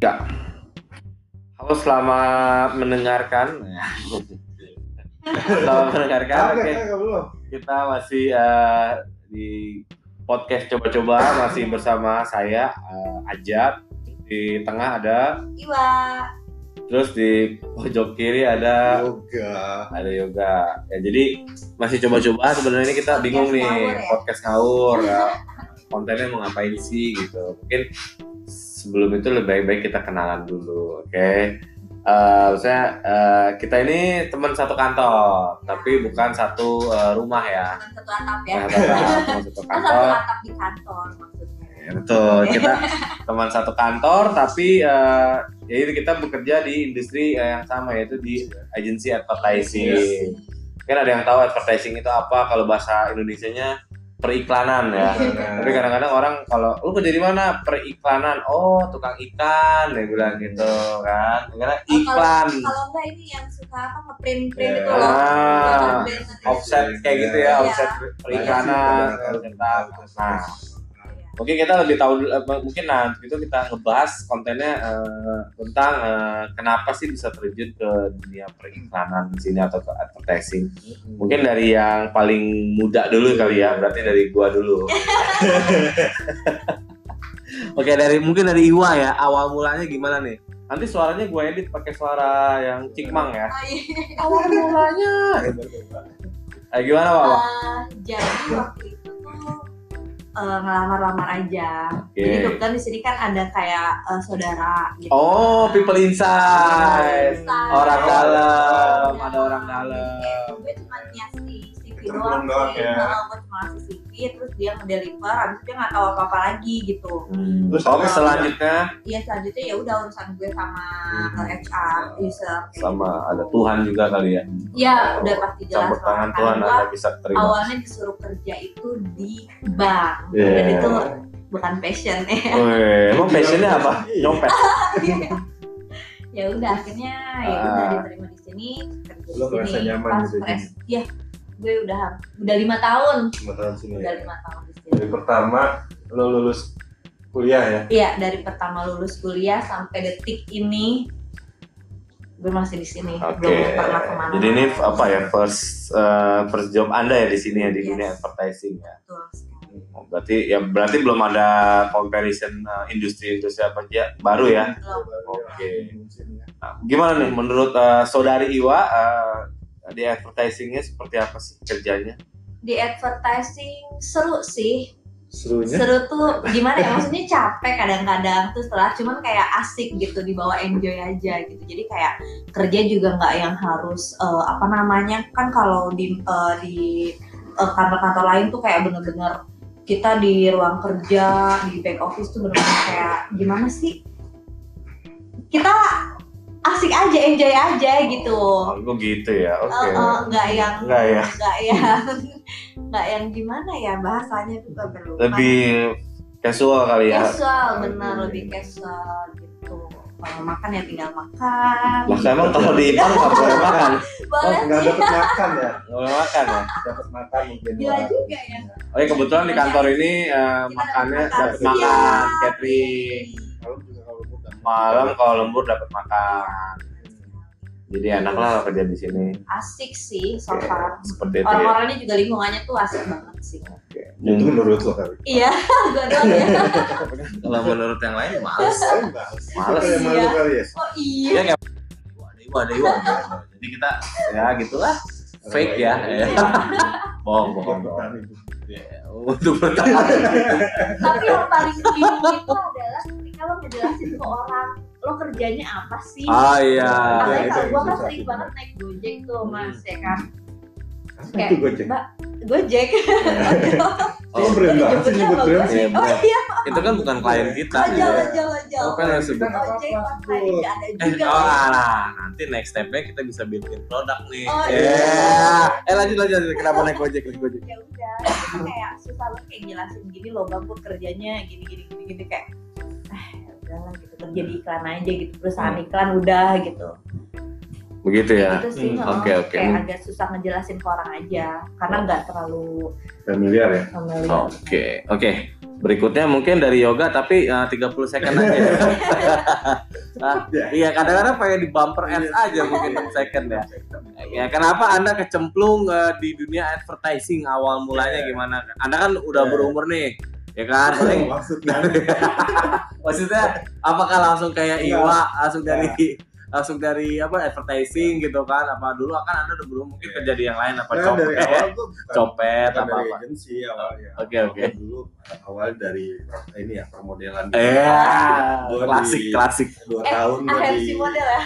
Ya. Halo, selamat mendengarkan. Oke. Kita masih di podcast coba-coba, masih bersama saya Ajat. Di tengah ada Iwa. Terus di pojok kiri ada Yoga. Ada Yoga. Ya, jadi masih coba-coba sebenarnya, kita bingung nih podcast ngawur. Ya. Kontennya mau ngapain sih gitu. Mungkin sebelum itu lebih baik kita kenalan dulu, oke? Kita ini teman satu kantor, tapi bukan satu rumah ya. Teman satu atap ya. Satu atap di kantor maksudnya. Ya, betul, kita teman satu kantor, tapi jadi kita bekerja di industri yang sama, yaitu di agensi advertising. Mungkin ada yang tahu advertising itu apa, kalau bahasa Indonesianya periklanan ya. Tapi kadang-kadang orang kalau lu kerja di mana, periklanan, oh tukang ikan, dia bilang gitu kan. Karena iklan. Kalau enggak ini yang suka apa ngeprint-print itu loh. Offset kayak gitu ya, offset periklanan. Nah, mungkin kita lebih tahu, mungkin nanti itu kita ngebahas kontennya tentang kenapa sih bisa terjun ke dunia periklanan di sini atau ke advertising. Mungkin dari yang paling muda dulu kali ya, berarti dari gua dulu. Oke, dari Iwa ya, awal mulanya gimana nih? Nanti suaranya gua edit pakai suara yang cikmang ya. Awal mulanya. Gimana Wawa? Jadi waktu itu ngelamar-lamar aja. Okay. Jadi kebetulan di sini kan ada kayak saudara gitu. Oh, people inside. Orang dalam, ada orang dalam. Gue cuma nyasi CV doang. Gue cuma ngasih CV, terus dia nge-deliver, habis dia enggak tahu apa-apa lagi gitu. Terus selanjutnya? Iya, selanjutnya ya udah urusan gue sama HR, user. Sama ada Tuhan juga kali ya. Iya, udah pasti jelas. Campur tangan Tuhan ada bisa terima. Awalnya disuruh kerja itu di bank. Yeah. Dan itu bukan passion ya. Emang passionnya apa? Nyopet. Ya udah akhirnya ya udah diterima di sini. Lo merasa nyaman di sini? Iya, gue udah 5 tahun. 5 tahun sini. Udah 5 tahun di sini. Dari pertama lo lulus kuliah ya? Iya, dari pertama lulus kuliah sampai detik ini gue masih di sini, belum pernah kemana. Jadi ini apa ya, first job Anda ya di sini ya, di dunia advertising ya. Betul. Berarti belum ada comparison industri apa aja baru ya. Oke. Nah, gimana nih menurut saudari Iwa di advertisingnya seperti apa sih kerjanya? Di advertising seru sih. Serunya? Seru tuh gimana ya, maksudnya capek kadang-kadang tuh setelah, cuman kayak asik gitu, dibawa enjoy aja gitu. Jadi kayak kerja juga nggak yang harus kan kalau di kantor-kantor lain tuh kayak bener-bener kita di ruang kerja, di back office tuh bener-bener kayak gimana sih? Kita asik aja, enjoy aja gitu. Aku gitu ya, oke. Okay. Nggak yang gimana ya bahasanya tuh gak perlu. Lebih casual kali ya. Casual, bener, lebih casual gitu. Kalau makan ya tinggal makan. Lah emang kalau di Ipan nggak boleh makan? Boleh sih. Nggak dapat makan ya? Nggak boleh makan ya? Dapat makan mungkin. Gila juga ya. Oh, kebetulan di kantor ini makannya dapat makan, catering. Malam kalau lembur dapat makan. Jadi enaklah kerja di sini. Asik sih, so far. Orang-orangnya juga lingkungannya tuh asik banget sih. Oke. Itu menurut lo kali? Iya, gua doang ya. Kalau menurut yang lain males. Yang malu kali ya. Oh iya. Iya kayak ada Iwa. Jadi kita ya gitulah. Fake ya. Bohong. Untuk bertahan. Tapi yang paling penting itu adalah ketika lo ngejelasin ke orang lo kerjanya apa sih? Ah iya. Makanya gue kan sering banget naik Gojek tuh mas, ya kan? Kayak Mbak Gojek. Oh brand sih, brand sih. Oh iya. Itu kan bukan klien kita. Jauh. Kan sebut Gojek kan nggak ada juga. Nanti next stepnya kita bisa bikin produk nih. Oh iya. Lanjut. Kenapa naik Gojek? Ya udah. Kayak susah lo kayak jelasin gini lo bang, gue kerjanya gini kayak. Gitu, kerja di iklan aja gitu, perusahaan iklan udah gitu. Begitu ya. Gitu sih, Oke. Kayak agak susah ngejelasin ke orang aja karena nggak terlalu familiar ya. Oke. Berikutnya mungkin dari yoga tapi 30 second aja. Iya, kadang-kadang pengen di bumper ads aja mungkin 30 second ya. Ya, kenapa Anda kecemplung di dunia advertising awal mulanya gimana? Anda kan udah berumur nih. Ya kan? Maksudnya apakah langsung kayak Iwa langsung dari apa advertising gitu kan, apa dulu akan Anda udah belum mungkin kerja di yang lain apa copet apa dari agensi awalnya. Oke. Dulu awal dari ini ya permodelan. Klasik. 2 tahun agensi model ya.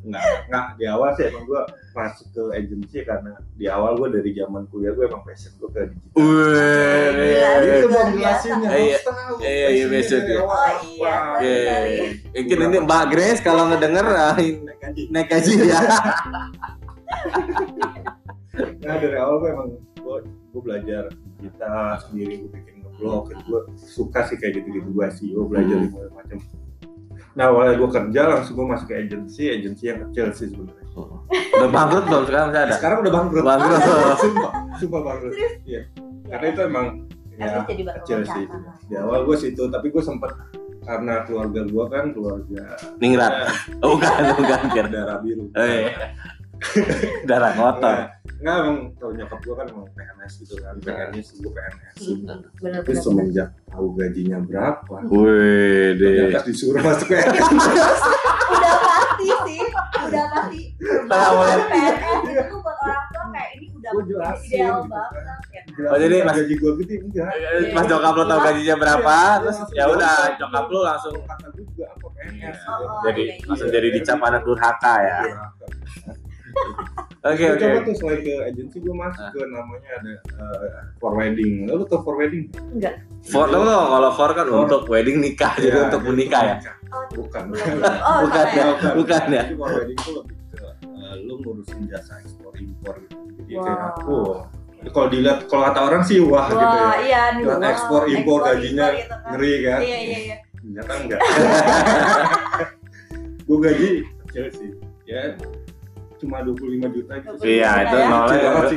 Enggak di awal sih emang gue masuk ke agency karena di awal gue dari zaman kuliah gue emang passion gue ke digital. Itu motivasinya. Iya passion. Iya. Mungkin ini Mbak Grace kalau ngedenger naik gaji ya. Nah dari awal gue emang gue belajar digital sendiri, gue bikin ngeblog, gue suka sih kayak gitu-gitu, gue SEO belajar macam-macam. Nah, awalnya gue kerja, langsung gue masuk ke agensi yang kecil sih sebenarnya. Udah bangkrut belum sekarang? Ada? Sekarang udah bangkrut. Sumpah bangkrut. Iya. Karena itu emang ya, kecil sih. Di awal gue situ, tapi gue sempet karena keluarga gue kan keluarga ningrat. Bukan. Darah biru. Darah kotor. Enggak, emang tau nyokap gue kan emang PNS gitu kan, pengennya sibuk PNS. Terus semenjak tahu gajinya berapa, ternyata disuruh masuk PNS. Udah pasti. PNS itu buat orang tua kayak ini udah ideal banget. Jadi mas gaji gue gede enggak? Mas nyokap lo tahu gajinya berapa, terus ya udah nyokap lo langsung katakan juga apa PNS. Jadi langsung jadi dicap anak durhaka ya. Oke. Coba tuh selain ke agensi gue masuk ke namanya ada forwarding. Lo tau forwarding? Enggak. Kalau for kan untuk wedding nikah, jadi untuk menikah ya. Bukan ya. Jadi forwarding tuh lebih ke lo ngurusin jasa ekspor impor gitu. Jadi kayak kalau dilihat kalau kata orang sih gitu ya. Iya, dilihat ekspor impor gajinya gitu kan. Ngeri kan? Iya. Ternyata enggak. Gue gaji kecil sih. Ya. Cuma 25 juta gitu. Iya, itu nolnya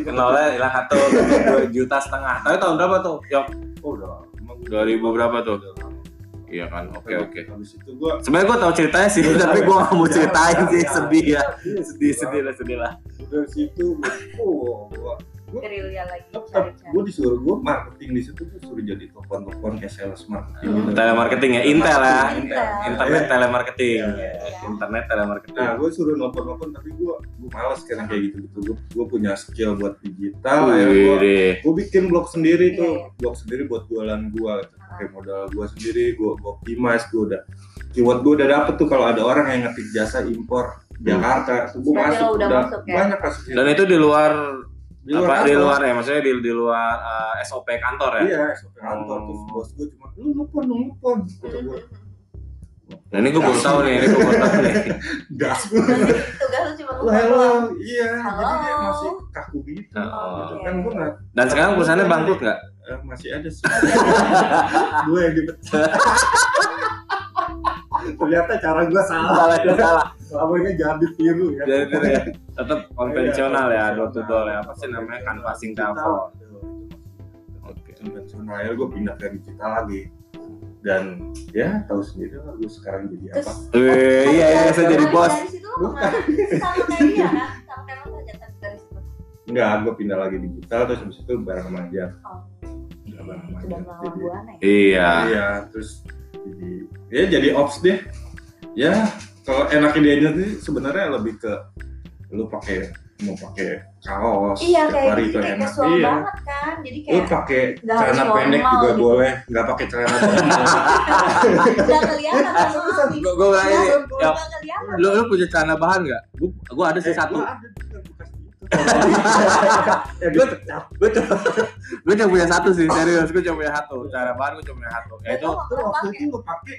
hilang 1,5 juta. Tapi tahun berapa tuh? Yok. Oh, udah 2000 berapa tuh? Iya kan. Oke. Habis itu gua sebenarnya gua tahu ceritanya sih, tapi gua enggak mau ceritain sih, sedih ya. Sedih lah. Dari situ gua gerilya lagi cari-cari. Gua disuruh gua marketing di situ, gua suruh jadi telepon kayak sales marketing. Telemarketing ya, Intel lah. Internet telemarketing. Internet telemarketing. Nah, gue suruh nelfon-nelfon tapi gue malas karena kayak gitu. Gue punya skill buat digital. Gue bikin blog sendiri tuh, buat jualan gue. Pakai modal gue sendiri, gue optimize, gue udah keyword gue udah dapet tuh kalau ada orang yang ngetik jasa impor Jakarta, gue masuk udah banyak kasus. Dan itu di luar ya, maksudnya di luar SOP kantor ya? Iya, SOP kantor tuh bos gue cuma nelfon. Nah ini gue baru tahu nih, Tugas lu cuma ngomong. Iya, jadi kayak masih kaku gitu. Kan gue nggak. Dan sekarang perusahaannya bangkrut nggak? Masih ada sih. Gue yang dipecat. Ternyata cara gue salah. Selama ini jangan ditiru ya. Tetap konvensional ya, door to door ya. Apa sih namanya canvassing telepon? Oke. Konvensional ya, gue pindah ke digital lagi. Dan ya tahu sendiri lah gue sekarang jadi apa. Iya saya jadi bos. Bukan. Sama kayak dia kan? Sama kayak lo Ajat dari situ? Enggak, gue pindah lagi digital terus habis itu bareng sama Ajat. Sudah lama bulan ya? Iya, terus jadi ops deh. Ya, kalau enaknya di Ajat sih sebenarnya lebih ke lu mau pakai kaos tiap hari itu enak. Iya. Kan? Jadi kayak lu pakai celana pendek juga gitu. Boleh, enggak pakai celana pendek. Enggak kelihatan kalau gua bilang ini. Lu punya celana bahan enggak? Gua ada sih satu. Gue cuma punya satu sih, serius. Gue cuma punya satu, cara baru gue cuma punya satu. Itu waktu itu gue pakai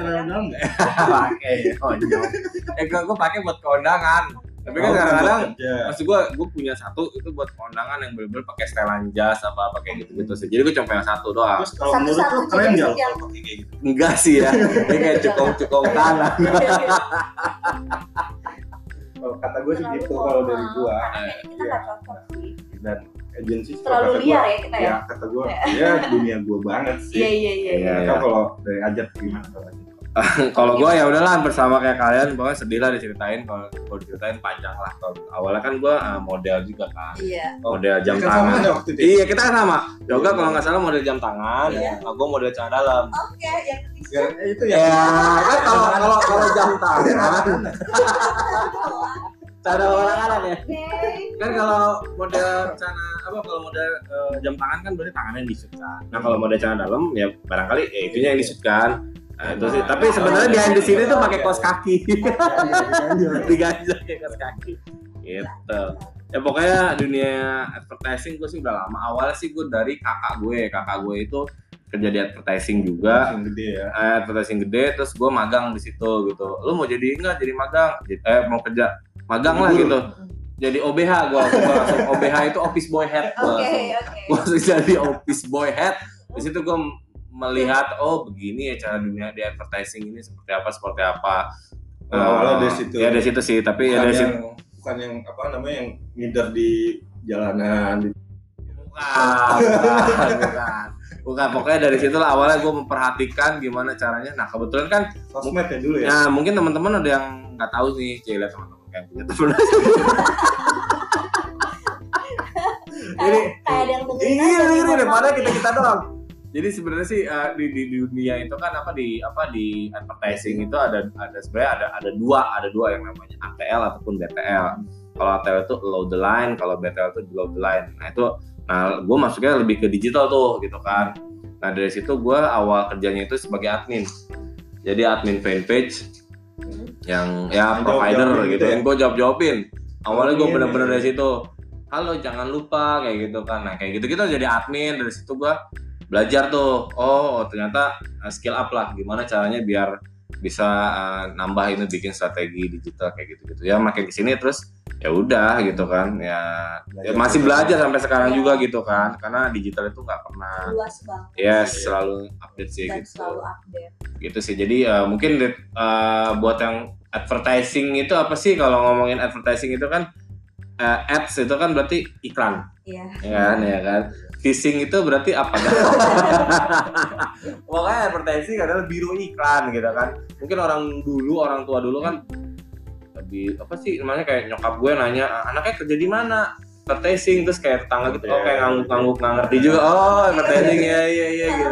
celana dalam nggak? Gue pakai buat keundangan. Tapi kan kadang-kadang, maksud gue punya satu itu buat keundangan yang bener-bener pakai setelan jas apa pakai gitu-gitu sih. Jadi gue cuma punya satu doang. Terus kalau menurut lo keren nggak kalau pakai kayak gitu? Enggak sih ya, ini kayak cukong-cukong tanah. Kata gue sih gitu kalau dari gue. Kita nggak cocok sih. Dan agensi terlalu liar ya kita ya. Kata gue ya dunia gue banget sih. Iya. Kalau dari Ajat gimana kalau Ajat? Kalau gue ya udahlah bersama kayak kalian, pokoknya sedih lah diceritain. Kalau diceritain panjang lah. Awalnya kan gue model juga kan, model jam tangan. Iya kita sama. Yoga kalau nggak salah model jam tangan. Gue model celana dalam. Oke, yang ketiga itu ya. Kan kalau jam tangan, celana olahraga ya. Kan kalau model celana kalau model jam tangan kan berarti tangannya disut kan. Nah kalau model celana dalam ya barangkali itunya yang disut kan. Itu sih, tapi sebenarnya dia di sini tuh pakai kaos kaki. Diganjel pakai kaos kaki. Gitu. Ya pokoknya dunia advertising gue sih udah lama. Awalnya sih gue dari kakak gue itu kerja di advertising juga. Advertising gede, terus gue magang di situ gitu. Lu mau jadi enggak jadi magang? Mau kerja magang lah gitu. Jadi OBH gue langsung OBH itu office boy head. Gue jadi office boy head. Di situ gue melihat begini ya cara dunia di advertising ini seperti apa. Awalnya dari situ. Ya dari situ sih, tapi bukan ya dari situ. Bukan yang apa namanya yang ngider di jalanan. Bukan, pokoknya dari situ lah awalnya gue memperhatikan gimana caranya. Nah kebetulan kan sosmed ya dulu ya. Nah mungkin teman-teman ada yang nggak tahu nih, cila teman-teman kayak punya teman. Jadi kayak ada yang dengerin. Iya daripada kita doang. Jadi sebenarnya sih di dunia itu kan di advertising itu ada sebenarnya ada dua yang namanya ATL ataupun BTL. Kalau ATL itu low the line, kalau BTL itu below the line. Nah gue masuknya lebih ke digital tuh gitu kan. Nah dari situ gue awal kerjanya itu sebagai admin. Jadi admin fanpage yang ya provider gitu yang gue jawab-jawabin. Awalnya gue bener-bener dari situ. Halo jangan lupa kayak gitu kan. Nah kayak gitu jadi admin dari situ gue belajar tuh, ternyata skill up lah, gimana caranya biar bisa nambah ini bikin strategi digital kayak gitu-gitu ya makin kesini terus ya udah gitu kan ya masih belajar sampai sekarang juga gitu kan karena digital itu nggak pernah luas banget selalu update sih dan gitu selalu update gitu sih jadi mungkin buat yang advertising itu apa sih kalau ngomongin advertising itu kan ads itu kan berarti iklan ya kan phishing itu berarti apa? Makanya advertising adalah biru iklan gitu kan. Mungkin orang tua dulu kan lebih apa sih namanya kayak nyokap gue nanya anaknya kerja di mana? Advertising terus kayak tetangga gitu kayak ngangguk-ngangguk nggak ngerti juga. Advertising ya gitu.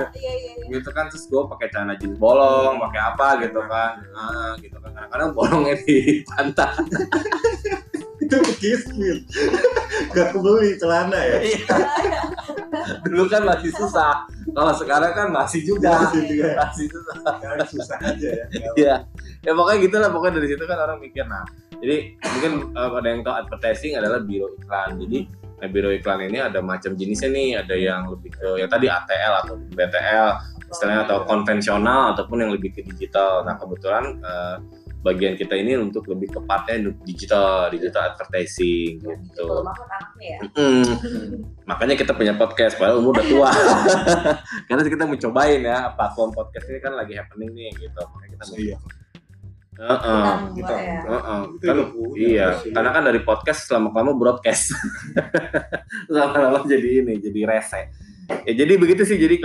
Gitu kan terus gue pakai celana jeans bolong, pakai apa gitu kan. Gitu kan kadang-kadang bolongnya di pantat. Itu kismin. Gak kebeli celana ya. Dulu kan masih susah. Kalau sekarang kan masih susah. Sekarang susah aja ya. Ya pokoknya gitulah. Pokoknya dari situ kan orang mikir. Nah, jadi mungkin ada yang tahu advertising adalah biro iklan. Jadi biro iklan ini ada macam jenisnya nih. Ada yang lebih ke yang tadi ATL atau BTL, istilahnya atau konvensional ataupun yang lebih ke digital. Nah kebetulan bagian kita ini untuk lebih tepatnya digital advertising gitu. Betul banget anaknya ya. Makanya kita punya podcast padahal umur udah tua. Karena kita mau cobain ya platform podcast ini kan lagi happening nih gitu. Makanya kita karena kan dari podcast selama-lama broadcast. Selama-lama jadi rese. Ya jadi begitu sih jadi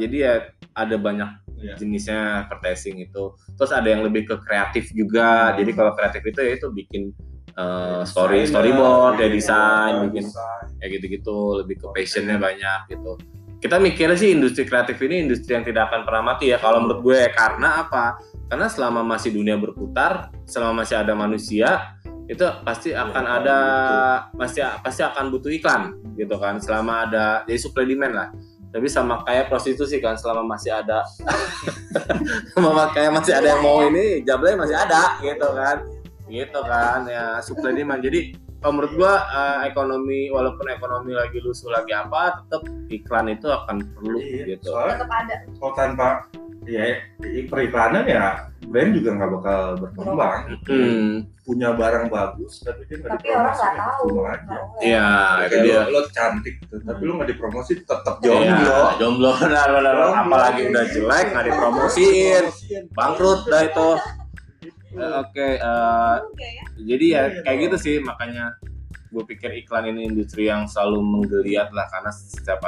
jadi ya ada banyak jenisnya advertising itu. Terus ada yang lebih ke kreatif juga. Jadi kalau kreatif itu ya itu bikin storyboard, desain, bikin ya gitu-gitu, lebih ke passionnya banyak gitu. Kita mikirnya sih industri kreatif ini industri yang tidak akan pernah mati ya kalau menurut gue karena apa? Karena selama masih dunia berputar, selama masih ada manusia, itu pasti akan ada pasti akan butuh iklan gitu kan. Selama ada jadi supply demand lah. Tapi sama kayak prostitusi kan selama masih ada yang mau ini jablanya masih ada gitu kan ya supply demand jadi kalau menurut gua ekonomi walaupun ekonomi lagi lusuh lagi apa tetap iklan itu akan perlu gitu tetap ada kalau tanpa periklanan ya brand juga nggak bakal berkembang punya barang bagus tapi orang nggak tahu itu dia lo cantik tapi lo nggak dipromosi tetap jomblo benar apalagi udah jelek nggak dipromosiin bangkrut dah itu Jadi ya kayak gitu sih, makanya gue pikir iklan ini industri yang selalu menggeliat lah, karena setiap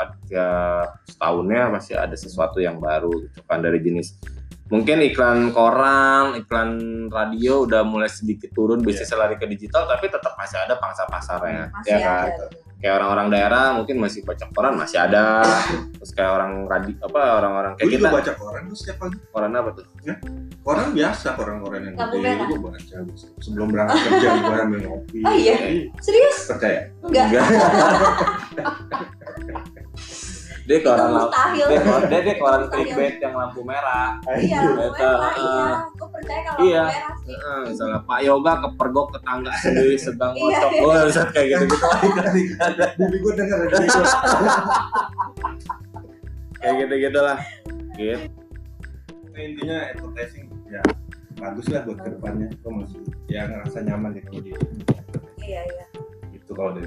setahunnya masih ada sesuatu yang baru gitu kan. Dari jenis mungkin iklan koran, iklan radio udah mulai sedikit turun, bisnisnya lari ke digital, tapi tetap masih ada pangsa pasarnya. Masih ya kan? Ada. Kayak orang-orang daerah mungkin masih baca koran, masih ada. Terus kayak orang radio, orang-orang kayak kita. Gue baca koran tuh setiap pagi. Koran apa tuh? Ya? Koran biasa, koran-koran yang gede. Gue baca sebelum berangkat kerja, gue ambil ngopi. Oh iya? Serius? Percaya? Enggak. Dia koran clickbait yang lampu merah. Iya, gue percaya kalau lampu merah sih. Misalnya Pak Yoga kepergok tetangga sendiri sedang ngocok. Gue lihat kayak gitu-gitu. Bibi gue denger dari gue. Kayak gitu-gitu lah. Gitu. Intinya advertising ya bagus lah buat kedepannya. Gue masih ya ngerasa nyaman deh kalau di. Iya. Itu kalau dari.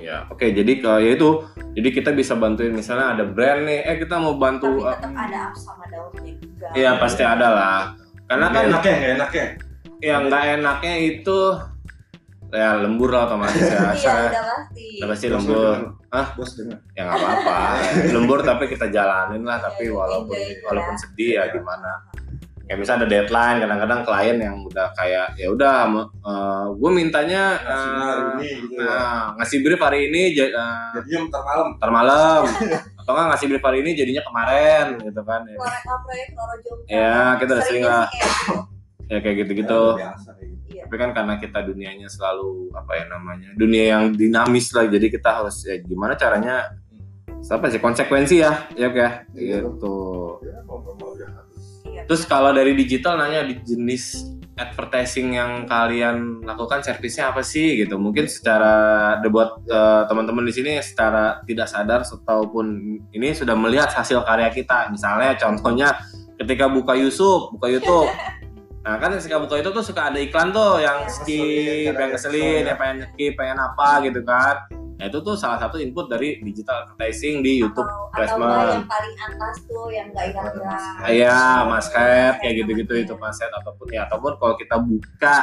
Ya, oke. Jadi ya itu. Jadi kita bisa bantuin, misalnya ada brand nih, kita mau bantu. Tapi tetap ada up sama daunnya juga. Iya, pasti ada lah. Karena kan enaknya. Ya nggak enaknya itu ya lembur lah otomatis ya. Iya, udah pasti. Udah pasti lembur. Bos dengar. Ya nggak apa-apa. Lembur tapi kita jalanin lah. Tapi walaupun sedih ya gimana. Ya misalnya ada deadline, kadang-kadang klien yang udah kayak ya udah gue mintanya ngasih brief hari ini jadinya ntar malam atau enggak ngasih brief hari ini jadinya kemarin gitu kan ya. Kita udah sering lah ya kayak gitu-gitu. Tapi kan karena kita dunianya selalu dunia yang dinamis lah, jadi kita harus ya gimana caranya konsekuensi ya gitu. Terus kalau dari digital nanya di jenis advertising yang kalian lakukan, servisnya apa sih gitu? Mungkin secara buat teman-teman di sini secara tidak sadar ataupun ini sudah melihat hasil karya kita. Misalnya contohnya ketika buka YouTube. Nah kan ketika buka itu tuh suka ada iklan tuh yang skip, yang keselin, yang pengen skip, pengen apa gitu kan. Nah itu tuh salah satu input dari digital advertising di YouTube. Atau yang paling atas tuh yang gak hilang-hilang. Iya, masket kayak gitu-gitu itu masket ataupun kalau kita buka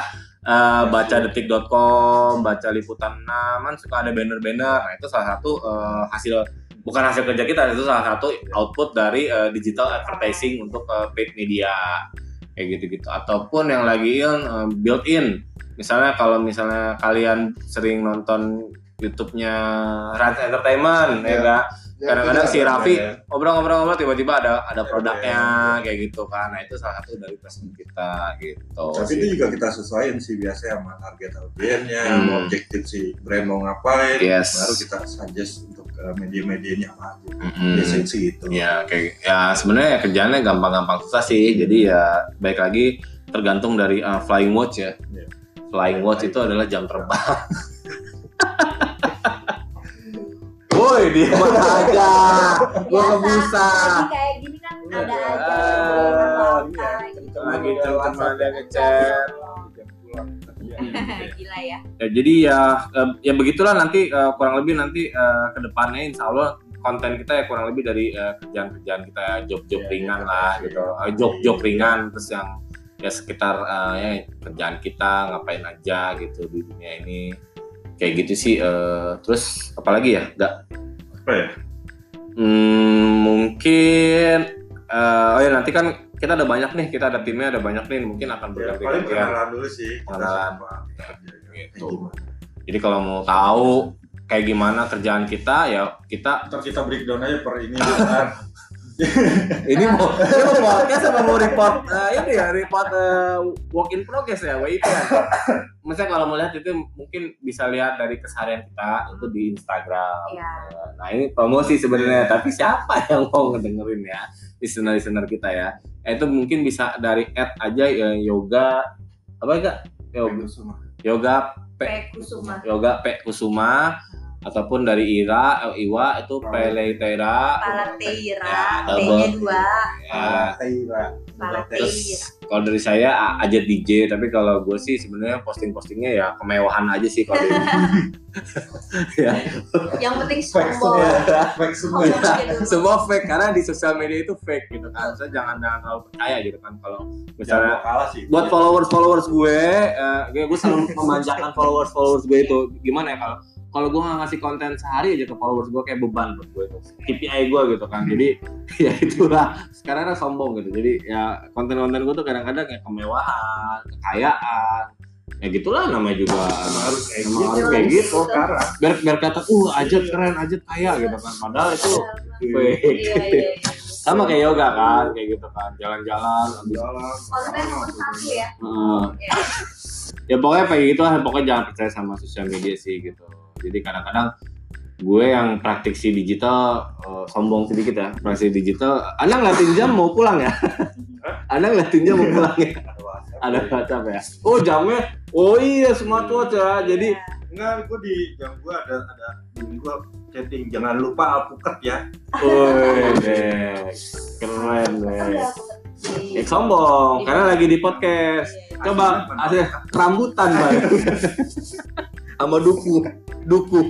baca detik.com, baca liputan 6 kan suka ada banner-banner. Nah itu salah satu bukan hasil kerja kita, itu salah satu output dari digital advertising untuk paid media. Kayak gitu-gitu, ataupun yang lagi built-in. Misalnya kalau kalian sering nonton YouTube-nya Rans Entertainment, kadang-kadang si Rafi ngobrol-ngobrol tiba-tiba ada produknya kayak gitu kan. Nah itu salah satu dari pesan kita gitu. Tapi itu juga kita sesuaiin sih biasanya sama target audiennya, objektif si brand mau ngapain, baru kita suggest untuk media-medianya apa aja. Biasanya sih gitu. Ya kayak sebenarnya kerjaannya gampang-gampang susah sih. Jadi ya baik lagi tergantung dari flying watch ya. Yeah. Flying watch itu adalah jam terbang. Woi dia mana aja. Gua enggak bisa. Kayak gini kan ada aja. Lagi teman ada ngechat. Gila ya. Jadi ya begitulah nanti kurang lebih nanti kedepannya insya Allah konten kita ya kurang lebih dari kerjaan-kerjaan kita, job-job ringan lah gitu, job-job ringan terus yang ya sekitar kerjaan kita ngapain aja gitu di dunia ini kayak gitu sih. Terus apalagi ya nanti kan kita ada banyak nih, kita ada timnya ada banyak nih, mungkin akan berganti-ganti. Kenalan dulu sih. Gitu. Jadi kalau mau tahu kayak gimana kerjaan kita ya kita breakdown aja per ini kan. Ini mau podcast sama mau report work in progress ya WIP ya. Maksudnya kalau mau lihat itu mungkin bisa lihat dari keseharian kita itu di Instagram. Ya. Nah ini promosi sebenarnya, tapi siapa yang mau ngedengerin ya listener kita ya. Itu mungkin bisa dari add aja Yoga Pekusuma. Ataupun dari Iwa itu Peleitera Palateira T-nya 2 Palateira Salah kalau dari saya Ajat DJ, tapi kalau gue sih sebenarnya posting-postingnya ya kemewahan aja sih kalau ya. Yang penting sombong. Fake semua. Semua fake karena di sosial media itu fake gitu kan. Saya jangan terlalu percaya gitu kan kalau misalnya buat followers gue selalu memanjakan followers gue itu gimana ya kalau gue nggak ngasih konten sehari aja ke followers gue kayak beban buat gue itu KPI gue gitu kan. Jadi ya itulah sekarang ada sombong gitu. Jadi ya konten-konten gue tuh kadang-kadang kayak kemewahan, kekayaan, ya gitulah namanya juga harus kayak gitu sekarang. Biar kata Ajat keren, Ajat kaya gitu kan. Padahal itu sama kayak yoga kan, kayak gitu kan. Jalan-jalan. Konten nomor satu ya. Ya pokoknya kayak gitu lah. Pokoknya jangan percaya sama sosial media sih gitu. Jadi kadang-kadang gue yang praktisi digital sombong sedikit ya. Praktisi digital, Anda ngeliatin jam mau pulang ya? Ada WhatsApp ya? Oh jamnya, oh iya smart watch ya. Jadi enggak, gue di jam gue ada di gue chatting. Jangan lupa alpukat ya. Woi deh, keren deh. Sombong, karena lagi di podcast. Coba ada rambutan bang, sama duku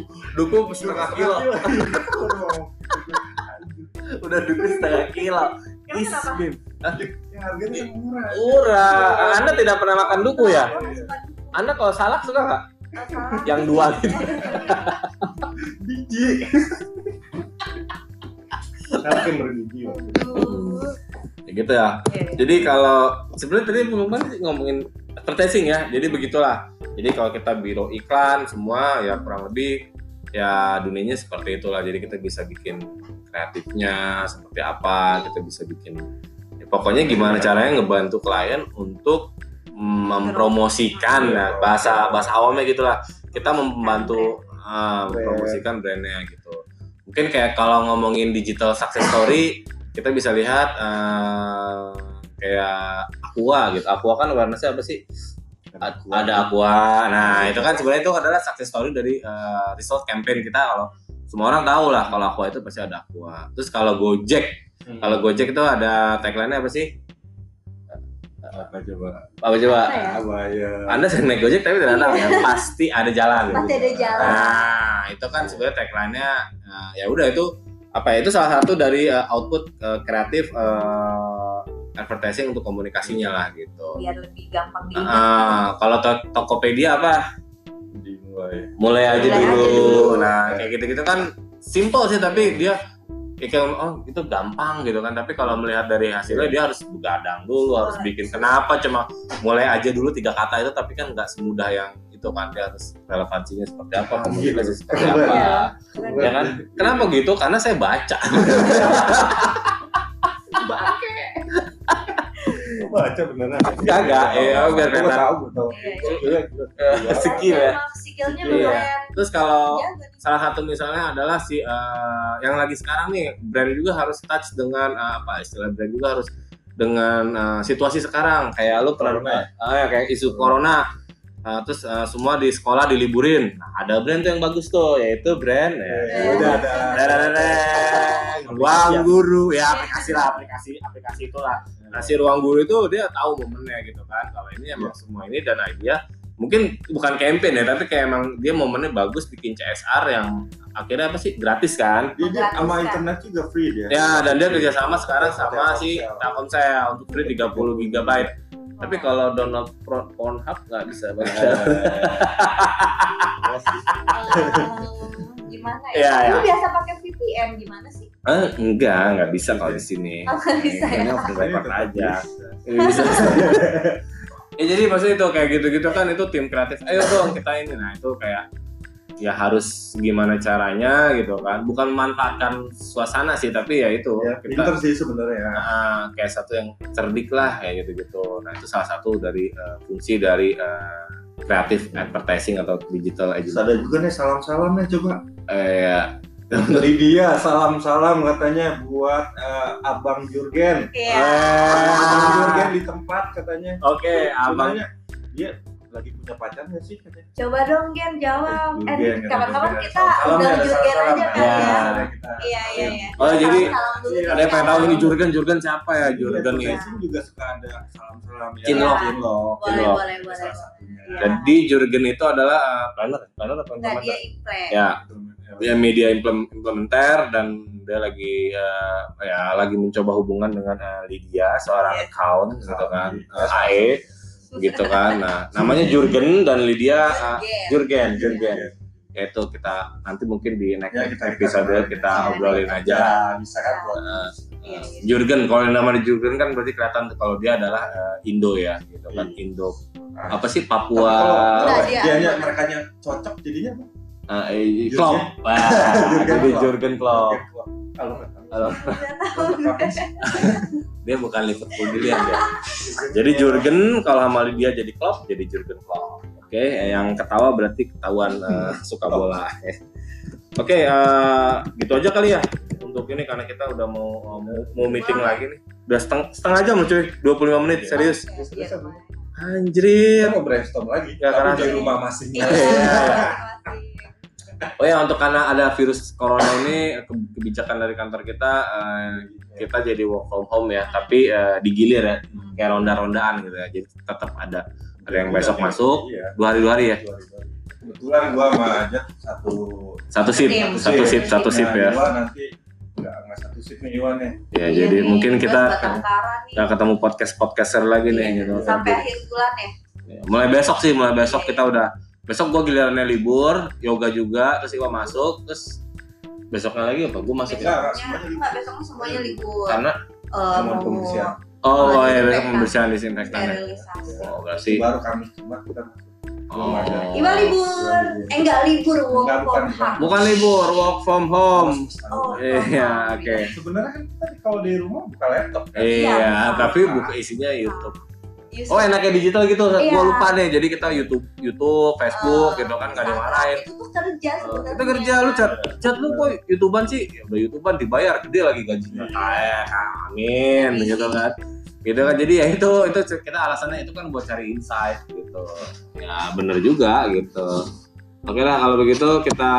setengah kilo. Udah duku setengah kilo. Isbim. Harganya murah. Anda tidak pernah makan duku ya? Anda kalau salak suka nggak? Yang dua gitu. Biji. Tapi berbiji. Gitu ya. Jadi kalau sebenarnya tadi ngomongin advertising ya. Jadi begitulah. Jadi kalau kita biro iklan semua ya kurang lebih ya dunianya seperti itulah. Jadi kita bisa bikin kreatifnya seperti apa, kita bisa bikin ya, pokoknya gimana caranya ngebantu klien untuk mempromosikan ya, bahasa awamnya gitulah. Kita membantu mempromosikan brandnya gitu. Mungkin kayak kalau ngomongin digital success story kita bisa lihat kayak Aqua gitu. Aqua kan warnanya apa sih? Ada Aqua. Nah, itu kan sebenarnya itu adalah success story dari result campaign kita. Kalau semua orang tahu lah kalau Aqua itu pasti ada Aqua. Terus kalau Gojek, itu ada tagline-nya apa sih? Apa coba? Ya. Anda sering naik Gojek tapi tidak tahu ya. Pasti ada jalan. Pasti ada jalan. Nah, itu kan sebenarnya tagline-nya ya udah itu apa ya, itu salah satu dari output kreatif advertising untuk komunikasinya lah gitu. Biar lebih gampang diingat. Kalau Tokopedia apa? Mulai aja dulu. Nah, kayak gitu-gitu kan simple sih tapi dia kayak itu gampang gitu kan. Tapi kalau melihat dari hasilnya dia harus begadang dulu, harus bikin kenapa cuma mulai aja dulu 3 kata itu tapi kan enggak semudah yang itu kan. Dia harus relevansinya seperti apa, komunikasi seperti apa. Ya kan? Kenapa gitu? Karena saya baca. Baca beneran enggak ya biar kena tahu skill ya skillnya lumayan. Terus kalau salah satu misalnya adalah si yang lagi sekarang nih brand juga harus touch dengan brand juga harus dengan situasi sekarang kayak lu pernah kayak isu corona. Terus semua di sekolah diliburin. Nah, ada brand tuh yang bagus tuh, yaitu brand Ruang Guru ya, aplikasi itulah. Nah, si Ruang Guru itu dia tahu momennya gitu kan. Kalau ini emang semua ini dan idea mungkin bukan campaign ya, tapi kayak emang dia momennya bagus bikin CSR yang akhirnya gratis kan? Dia sama internet juga free dia. Ya, dan dia kerjasama sekarang sama si Telkomsel untuk free 30 GB. Tapi kalau download Pornhub nggak bisa baca. Gimana ya? Lu biasa pakai VPN gimana sih? Enggak bisa kalau di sini. Kayaknya harus repot aja. Ya jadi maksudnya itu kayak gitu-gitu kan itu tim kreatif. Ayo dong kita ini. Nah itu kayak ya harus gimana caranya gitu kan, bukan memanfaatkan suasana sih tapi ya itu ya, pinter sih sebenarnya. Kayak satu yang cerdik lah kayak gitu-gitu. Nah itu salah satu dari fungsi dari kreatif advertising atau digital agency. Ada juga nih salam-salamnya coba. Lydia salam-salam katanya buat Abang Jurgen. Abang Jurgen di tempat katanya. Oke, abangnya. Dia lagi punya pacar nggak sih? Coba dong Gen jawab. Kapan-kapan kita udah Jurgen aja kan ya. Iya. Oh jadi ada yang tahu ini Jurgen siapa ya Jurgen nih? Jurgen juga suka ada salam-salam ya. Cinlok. Boleh. Jadi Jurgen itu adalah planner apa? Nggak, dia implant. Ya media implementer dan dia lagi lagi mencoba hubungan dengan Lydia seorang account gitu kan AE gitu kan. Nah, namanya Jurgen dan Lydia Jurgen. Yaitu kita nanti mungkin di next episode kita obrolin aja. Bisa kan buat Jurgen, kalau namanya Jurgen kan berarti kelihatan kalau dia adalah Indo ya gitu kan. Indo apa sih Papua. Dia mereka cocok jadinya apa? Klopp. Jadi Jurgen Klopp. Halo. Dia bukan Liverpool dilihat ya. Jadi Jurgen kalau sama dia jadi Klopp, jadi Jurgen Klopp. Oke, yang ketawa berarti ketahuan suka bola. Oke, gitu aja kali ya untuk ini karena kita udah mau meeting lagi nih. Udah setengah jam loh cuy, 25 menit serius. Anjir, mau brainstorm lagi. Ya karena di rumah masing-masing. Oh ya, untuk karena ada virus corona ini kebijakan dari kantor kita kita jadi work from home ya, tapi digilir ya, kayak ronda-rondaan gitu ya. Jadi tetap ada yang besok masuk, 2 hari ya. Kebetulan gua sama Ajat satu sip ya. Gua nanti enggak satu sip nih Iwan nih. Ya jadi mungkin kita enggak ketemu podcaster lagi nih gitu. Sampai akhir bulan ya. Mulai besok kita udah. Besok gue gilirannya libur, yoga juga, terus Iwa masuk, terus besoknya lagi apa? Gue masuk ya? Enggak, besok semuanya libur. Karena? Mau pembersihan. Oh iya, besok pembersihan disinfektan ya? Oh, berarti baru Kamis cuma kita masuk. Oh. Iwa libur. Enggak libur, work from home. Bukan libur, work from home. Oh, iya, oke. Sebenarnya kan kita kalau di rumah buka laptop kan? Iya, tapi buka isinya YouTube. Oh enaknya digital gitu, gua lupa deh. Jadi kita YouTube, Facebook gitu kan gak dimarahin. Itu tuh kerja sebenarnya. Itu kerja lu chat lu kok YouTubean sih. Ya udah YouTubean dibayar gede lagi gajinya. Amin gitu kan. Gitu kan jadi ya itu kita alasannya itu kan buat cari insight gitu. Ya bener juga gitu. Oke lah kalau begitu kita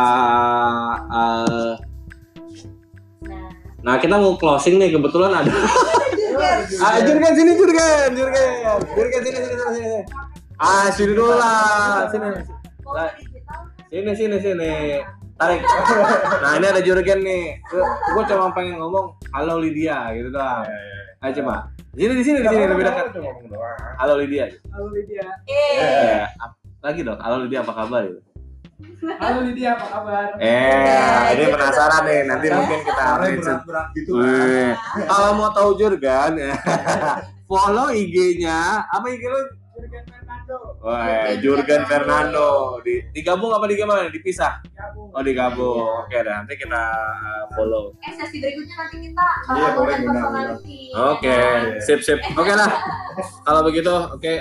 nah kita mau closing nih kebetulan ada Jurgen sini. Sini dulu. Tarik. Nah, ini ada Jurgen nih. Gua cuma pengen ngomong halo Lydia gitu doang. Ayo coba. Di sini lebih dekat. Halo Lydia. Lagi dong. Halo Lydia apa kabar gitu. Halo Lydia, apa kabar? Ini penasaran nih, nanti mungkin kita berat gitu kan. Kalau mau tahu Jurgen, follow IG-nya. Apa IG lu? Jurgen Fernando. Jurgen Fernando. Digabung apa digimana? Dipisah? Digabung. Oh, digabung. Oke, dah nanti kita follow. Sesi berikutnya nanti kita bahas personality. Oke, sip. Oke lah. Kalau begitu, oke,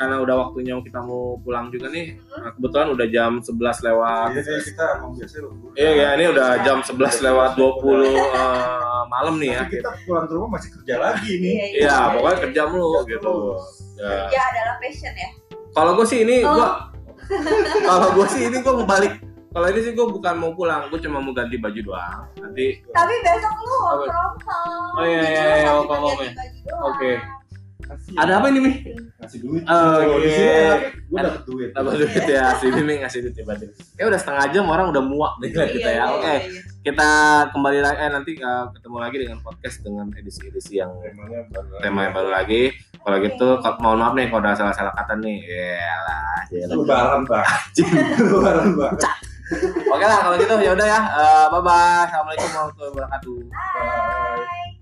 karena udah waktunya kita mau pulang juga nih. Kebetulan udah jam 11 lewat. Iya, kita emang biasa lembur. Iya, ini udah jam 11 lewat 20 malam nih ya. Kita pulang ke rumah masih kerja lagi nih. Iya, pokoknya kerja mulu gitu. Kerja adalah passion ya. Kalau gue sih ini gue kebalik. Kalau ini sih gue bukan mau pulang, gue cuma mau ganti baju doang. Nanti. Tapi besok lu work from home. Oh iya, work from home. Oke. Ada apa ini Mi? Ngasih duit. Gue dapet duit. Ya, sini Mi ngasih duit tiba-tiba. Kayak udah setengah jam orang udah muak deh kita ya. Oke. Kita kembali lagi nanti ketemu lagi dengan podcast dengan edisi-edisi yang temanya baru lagi. Kalau gitu mohon maaf nih kalau ada salah-salah kata nih. Iyalah. Lebaran, Bang. Oke lah kalau gitu ya udah ya. Bye bye. Assalamualaikum warahmatullahi wabarakatuh. Bye.